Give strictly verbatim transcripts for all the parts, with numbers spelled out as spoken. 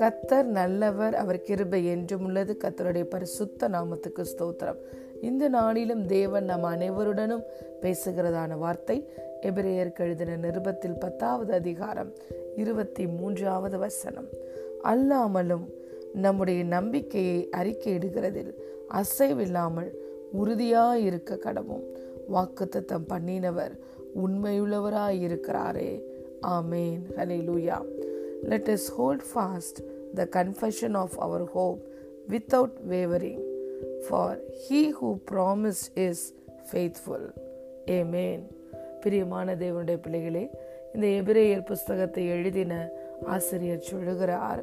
கர்த்தர் நல்லவர், அவர் கிருபை என்றும் உள்ளது. கர்த்தருடைய பரிசுத்த நாமத்துக்கு ஸ்தோத்திரம். இந்த நாளிலும் தேவன் நம் அனைவருடனும் பேசுகிறதான வார்த்தை எபிரேயருக்கு எழுதின நிருபத்தில் பத்தாவது அதிகாரம் இருபத்தி மூன்றாவது வசனம். அல்லாமலும் நம்முடைய நம்பிக்கையை அறிக்கையிடுகிறதில் அசைவில்லாமல் உறுதியாயிருக்க கடவும், வாக்குத்தத்தம் பண்ணினவர் உண்மையுள்ளவராயிருக்கிறாரே. ஆமேன். ஹல்லேலூயா. Let us hold fast the confession of our hope without wavering, for he who promised is faithful. Amen. பிரியமான தேவனுடைய பிள்ளைகளே, இந்த எபிரேயர் புஸ்தகத்தை எழுதின ஆசிரியர் சொல்கிறார்,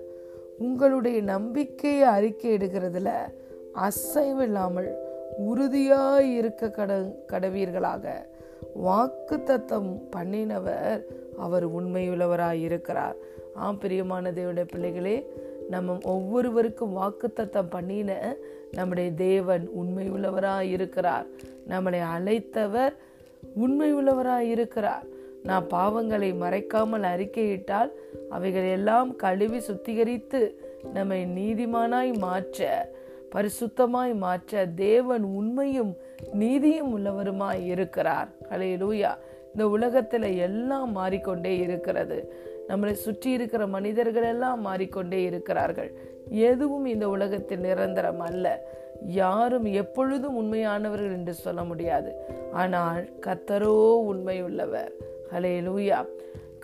உங்களுடைய நம்பிக்கையை அறிக்கையிடுகிறதுல அசைவில்லாமல் உறுதியாய் இருக்க கட கடவீர்களாக வாக்கு தத்தம் பண்ணினவர் அவர் உண்மையுள்ளவராய் இருக்கிறார். ஆம் பிரியமான தேவனுடைய பிள்ளைகளே, நம்ம ஒவ்வொருவருக்கும் வாக்கு தத்தம் பண்ணின நம்முடைய தேவன் உண்மையுள்ளவராய் இருக்கிறார். நம்மளை அழைத்தவர் உண்மையுள்ளவராய் இருக்கிறார். நான் பாவங்களை மறைக்காமல் அறிக்கையிட்டால் அவைகள் எல்லாம் கழுவி சுத்திகரித்து நம்மை நீதிமானாய் மாற்ற, பரிசுத்தமாய் மாற்ற தேவன் உண்மையும் நீதியும் உள்ளவருமாய் இருக்கிறார். ஹல்லேலூயா. இந்த உலகத்துல எல்லாம் மாறிக்கொண்டே இருக்கிறது. நம்மளை சுற்றி இருக்கிற மனிதர்கள் எல்லாம் மாறிக்கொண்டே இருக்கிறார்கள். எதுவும் இந்த உலகத்தில் நிரந்தரம் அல்ல. யாரும் எப்பொழுதும் உண்மையானவர்கள் என்று சொல்ல முடியாது. ஆனால் கர்த்தரோ உண்மை உள்ளவர். ஹல்லேலூயா.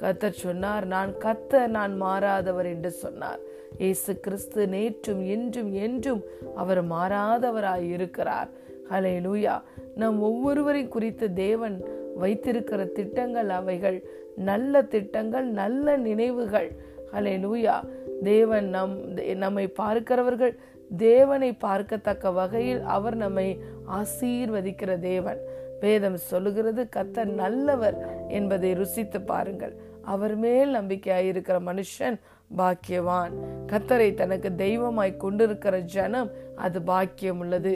கர்த்தர் சொன்னார், நான் கர்த்தர், நான் மாறாதவர் என்று சொன்னார். இயேசு கிறிஸ்து நேற்றும் இன்றும் என்றும் அவர் மாறாதவராய் இருக்கிறார். ஹல்லேலூயா. நம் ஒவ்வொருவரை குறித்து தேவன் வைத்திருக்கிற திட்டங்கள் அவைகள் நல்ல திட்டங்கள், நல்ல நினைவுகள். ஹல்லேலூயா. தேவன் நம் நம்மை பார்க்கிறவர்கள் தேவனை பார்க்கத்தக்க வகையில் அவர் நம்மை ஆசீர்வதிக்கிற தேவன். வேதம் சொல்லுகிறது, கர்த்தர் நல்லவர் என்பதை ருசித்து பாருங்கள், அவர் மேல் நம்பிக்கையாயிருக்கிற மனுஷன் பாக்கியவான். கர்த்தரை தனக்கு தெய்வமாய் கொண்டிருக்கிற ஜனம் அது பாக்கியம் உள்ளது.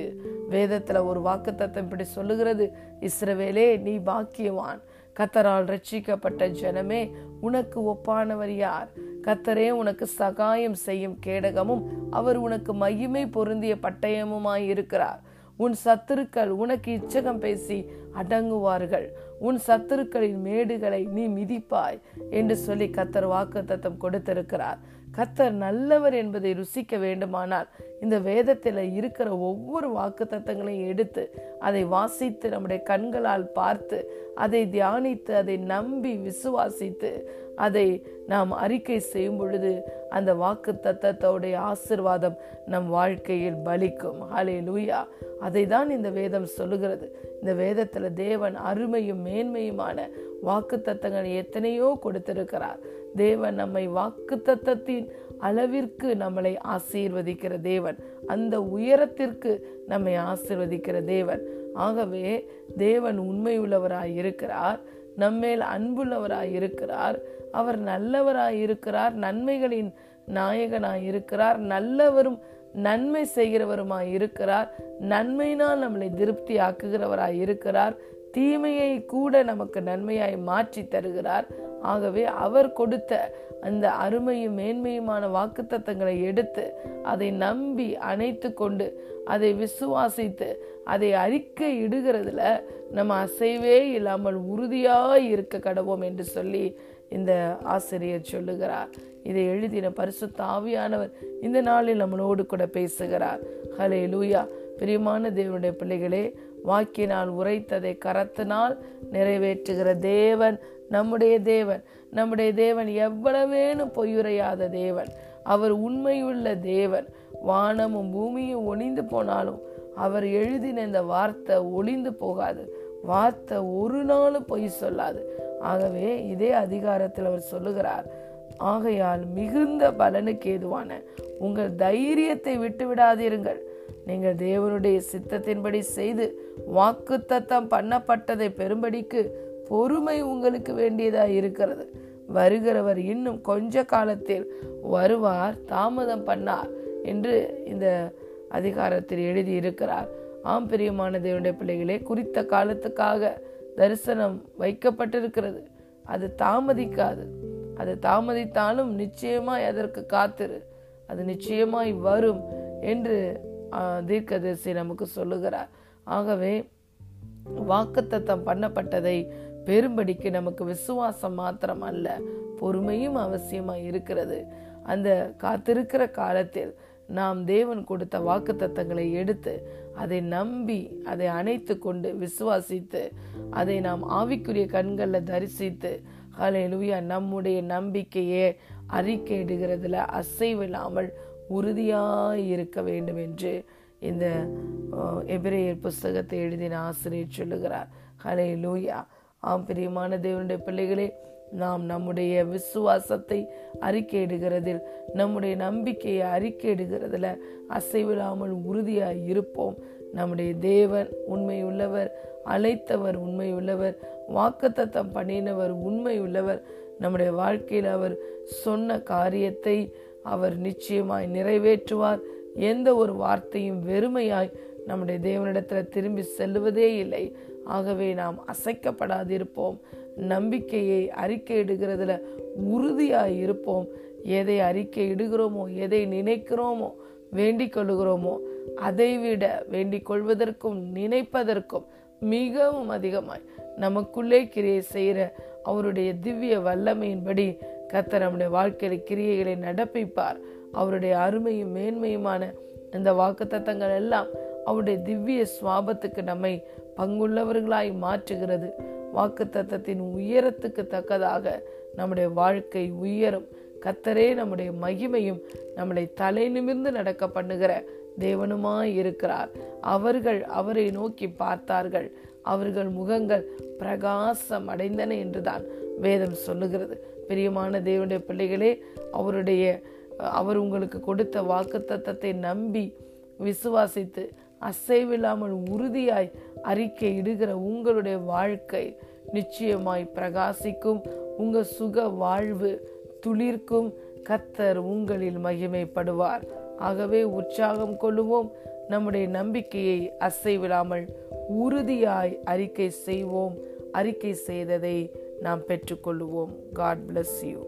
வேதத்துல ஒரு வாக்குத்தத்தம் இப்படி சொல்லுகிறது, இஸ்ரவேலே நீ பாக்கியவான், கர்த்தரால் ரட்சிக்கப்பட்ட ஜனமே, உனக்கு ஒப்பானவர் யார்? கர்த்தரே உனக்கு சகாயம் செய்யும் கேடகமும் அவர் உனக்கு மகிமை பொருந்திய பட்டயமுமாய் இருக்கிறார். உன் சத்துருக்கள் உனக்கு இச்சகம் பேசி அடங்குவார்கள், உன் சத்துருக்களின் மேடுகளை நீ மிதிப்பாய் என்று சொல்லி கர்த்தர் வாக்குத்தத்தம் கொடுத்திருக்கிறார். கர்த்தர் நல்லவர் என்பதை ருசிக்க வேண்டுமானால் இந்த வேதத்துல இருக்கிற ஒவ்வொரு வாக்குத்தத்தங்களையும் எடுத்து அதை வாசித்து நம்முடைய கண்களால் பார்த்து அதை தியானித்து அதை நம்பி விசுவாசித்து அதை நாம் அறிக்கை செய்யும் பொழுது அந்த வாக்குத்தத்தத்தோடைய ஆசீர்வாதம் நம் வாழ்க்கையில் பலிக்கும். ஹல்லேலூயா. அதை தான் இந்த வேதம் சொல்லுகிறது. இந்த வேதத்துல தேவன் அருமையும் மேன்மையுமான வாக்குத்தத்தங்கள் எத்தனையோ கொடுத்திருக்கிறார். தேவன் நம்மை வாக்குத்தத்தத்தின் அளவிற்கு நம்மளை ஆசீர்வதிக்கிற தேவன், அந்த உயரத்திற்கு நம்மை ஆசீர்வதிக்கிற தேவன். ஆகவே தேவன் உண்மையுள்ளவராய் இருக்கிறார், நம்மேல் அன்புள்ளவராய் இருக்கிறார், அவர் நல்லவராய் இருக்கிறார், நன்மைகளின் நாயகனாய் இருக்கிறார், நல்லவரும் நன்மை செய்கிறவருமாய் இருக்கிறார், நன்மையினால் நம்மளை திருப்தி ஆக்குகிறவராய் இருக்கிறார், தீமையை கூட நமக்கு நன்மையாய் மாற்றி தருகிறார். ஆகவே அவர் கொடுத்த அந்த அருமையும் மேன்மையுமான வாக்குத்தத்தங்களை எடுத்து அதை நம்பி அணைத்து கொண்டு அதை விசுவாசித்து அதை அறிக்கை இடுகிறதுல நம்ம அசைவே இல்லாமல் உறுதியாய் இருக்க கடவோம் என்று சொல்லி இந்த ஆசிரியர் சொல்லுகிறார். இதை எழுதின பரிசுத்த ஆவியானவர் இந்த நாளில் நம்மளோடு கூட பேசுகிறார். ஹல்லேலூயா. பிரியமான தேவனுடைய பிள்ளைகளே, வாக்கினால் உரைத்ததை கரத்தினால் நிறைவேற்றுகிற தேவன் நம்முடைய தேவன். நம்முடைய தேவன் எவ்வளவேனும் பொய்யுரையாத தேவன், அவர் உண்மையுள்ள தேவன். வானமும் பூமியும் ஒளிந்து போனாலும் அவர் எழுதின இந்த வார்த்தை ஒளிந்து போகாது. வார்த்தை ஒரு நாளும் பொய் சொல்லாது. ஆகவே இதே அதிகாரத்தில் அவர் சொல்லுகிறார், ஆகையால் மிகுந்த பலனுக்கு ஏதுவான உங்கள் தைரியத்தை விட்டு விடாதிருங்கள். நீங்கள் தேவனுடைய சித்தத்தின்படி செய்து வாக்குத்தத்தம் பண்ணப்பட்டதை பெறும்படிக்கு பொறுமை உங்களுக்கு வேண்டியதாய் இருக்கிறது. வருகிறவர் இன்னும் கொஞ்ச காலத்தில் வருவார், தாமதம் பண்ணார் என்று இந்த அதிகாரத்தில் எழுதி இருக்கிறார். ஆம் பிரியமான தேவனுடைய பிள்ளைகளே, குறித்த காலத்துக்காக தரிசனம் வைக்கப்பட்டிருக்கிறது. அது தாமதிக்காது. அது தாமதித்தாலும் நிச்சயமாய் அதற்கு காத்திரு, அது நிச்சயமாய் வரும் என்று தீர்க்கதரிசி நமக்கு சொல்லுகிறார். ஆகவே வாக்குத்தத்தம் பண்ணப்பட்டதை பெறும்படிக்கு நமக்கு விசுவாசம் மாத்திரம் அல்ல, பொறுமையும் அவசியமாய் இருக்கிறது. அந்த காத்திருக்கிற காலத்தில் நாம் தேவன் கொடுத்த வாக்குத்தத்தங்களை எடுத்து அதை நம்பி அதை அணைத்து கொண்டு விசுவாசித்து அதை நாம் ஆவிக்குரிய கண்களில் தரிசித்து ஹல்லேலூயா நம்முடைய நம்பிக்கையே அறிக்கையிடுகிறதுல அசைவில்லாமல் உறுதியாய் இருக்க வேண்டும் என்று இந்த எபிரேயர் புஸ்தகத்தை எழுதின ஆசிரியர் சொல்லுகிறார். ஹல்லேலூயா. ஆம் பிரியமான தேவனுடைய பிள்ளைகளே, நாம் நம்முடைய விசுவாசத்தை அறிக்கையிடுகிறதில் நம்முடைய நம்பிக்கையை அறிக்கையிடுகிறதுல அசைவிடாமல் உறுதியாய் இருப்போம். நம்முடைய தேவன் உண்மையுள்ளவர், அழைத்தவர் உண்மையுள்ளவர், வாக்குத்தத்தம் பண்ணினவர் உண்மையுள்ளவர். நம்முடைய வாழ்க்கையில் அவர் சொன்ன காரியத்தை அவர் நிச்சயமாய் நிறைவேற்றுவார். எந்த ஒரு வார்த்தையும் வெறுமையாய் நம்முடைய தேவனிடத்தில் திரும்பி செல்வதே இல்லை. ஆகவே நாம் அசைக்கப்படாதிருப்போம், நம்பிக்கையை அறிக்கையிடுகிறதுல உறுதியாய் இருப்போம். எதை அறிக்கை இடுகிறோமோ, எதை நினைக்கிறோமோ, வேண்டிக் கொள்ளுகிறோமோ, அதைவிட வேண்டிக் கொள்வதற்கும் நினைப்பதற்கும் மிகவும் அதிகமாய் நமக்குள்ளே கிரியை செய்கிற அவருடைய திவ்ய வல்லமையின்படி கர்த்தர் நம்முடைய வாழ்க்கையில கிரியைகளை நடப்பிப்பார். அவருடைய அருமையும் மேன்மையுமான இந்த வாக்குத்தத்தங்கள் எல்லாம் அவருடைய திவ்ய சுவாபத்துக்கு நம்மை பங்குள்ளவர்களாய் மாற்றுகிறது. வாக்குத்தத்தத்தின் உயரத்துக்கு தக்கதாக நம்முடைய வாழ்க்கை உயரும். கர்த்தரே நம்முடைய மகிமையும் நம்மளை தலை நிமிர்ந்து நடக்க பண்ணுகிற தேவனுமாய் இருக்கிறார். அவர்கள் அவரை நோக்கி பார்த்தார்கள், அவர்கள் முகங்கள் பிரகாசம் அடைந்தன என்றுதான் வேதம் சொல்லுகிறது. பிரியமான தேவனுடைய பிள்ளைகளே, அவருடைய அவர் உங்களுக்கு கொடுத்த வாக்குத்தத்தத்தை நம்பி விசுவாசித்து அசைவில்லாமல் உறுதியாய் அறிக்கை இடுகிற உங்களுடைய வாழ்க்கை நிச்சயமாய் பிரகாசிக்கும். உங்கள் சுக வாழ்வு துளிர்க்கும். கர்த்தர் உங்களில் மகிமைப்படுவார். ஆகவே உற்சாகம் கொள்ளுவோம், நம்முடைய நம்பிக்கையை அசைவிடாமல் உறுதியாய் அறிக்கை செய்வோம். அறிக்கை செய்ததை நாம் பெற்றுக்கொள்வோம். God bless you.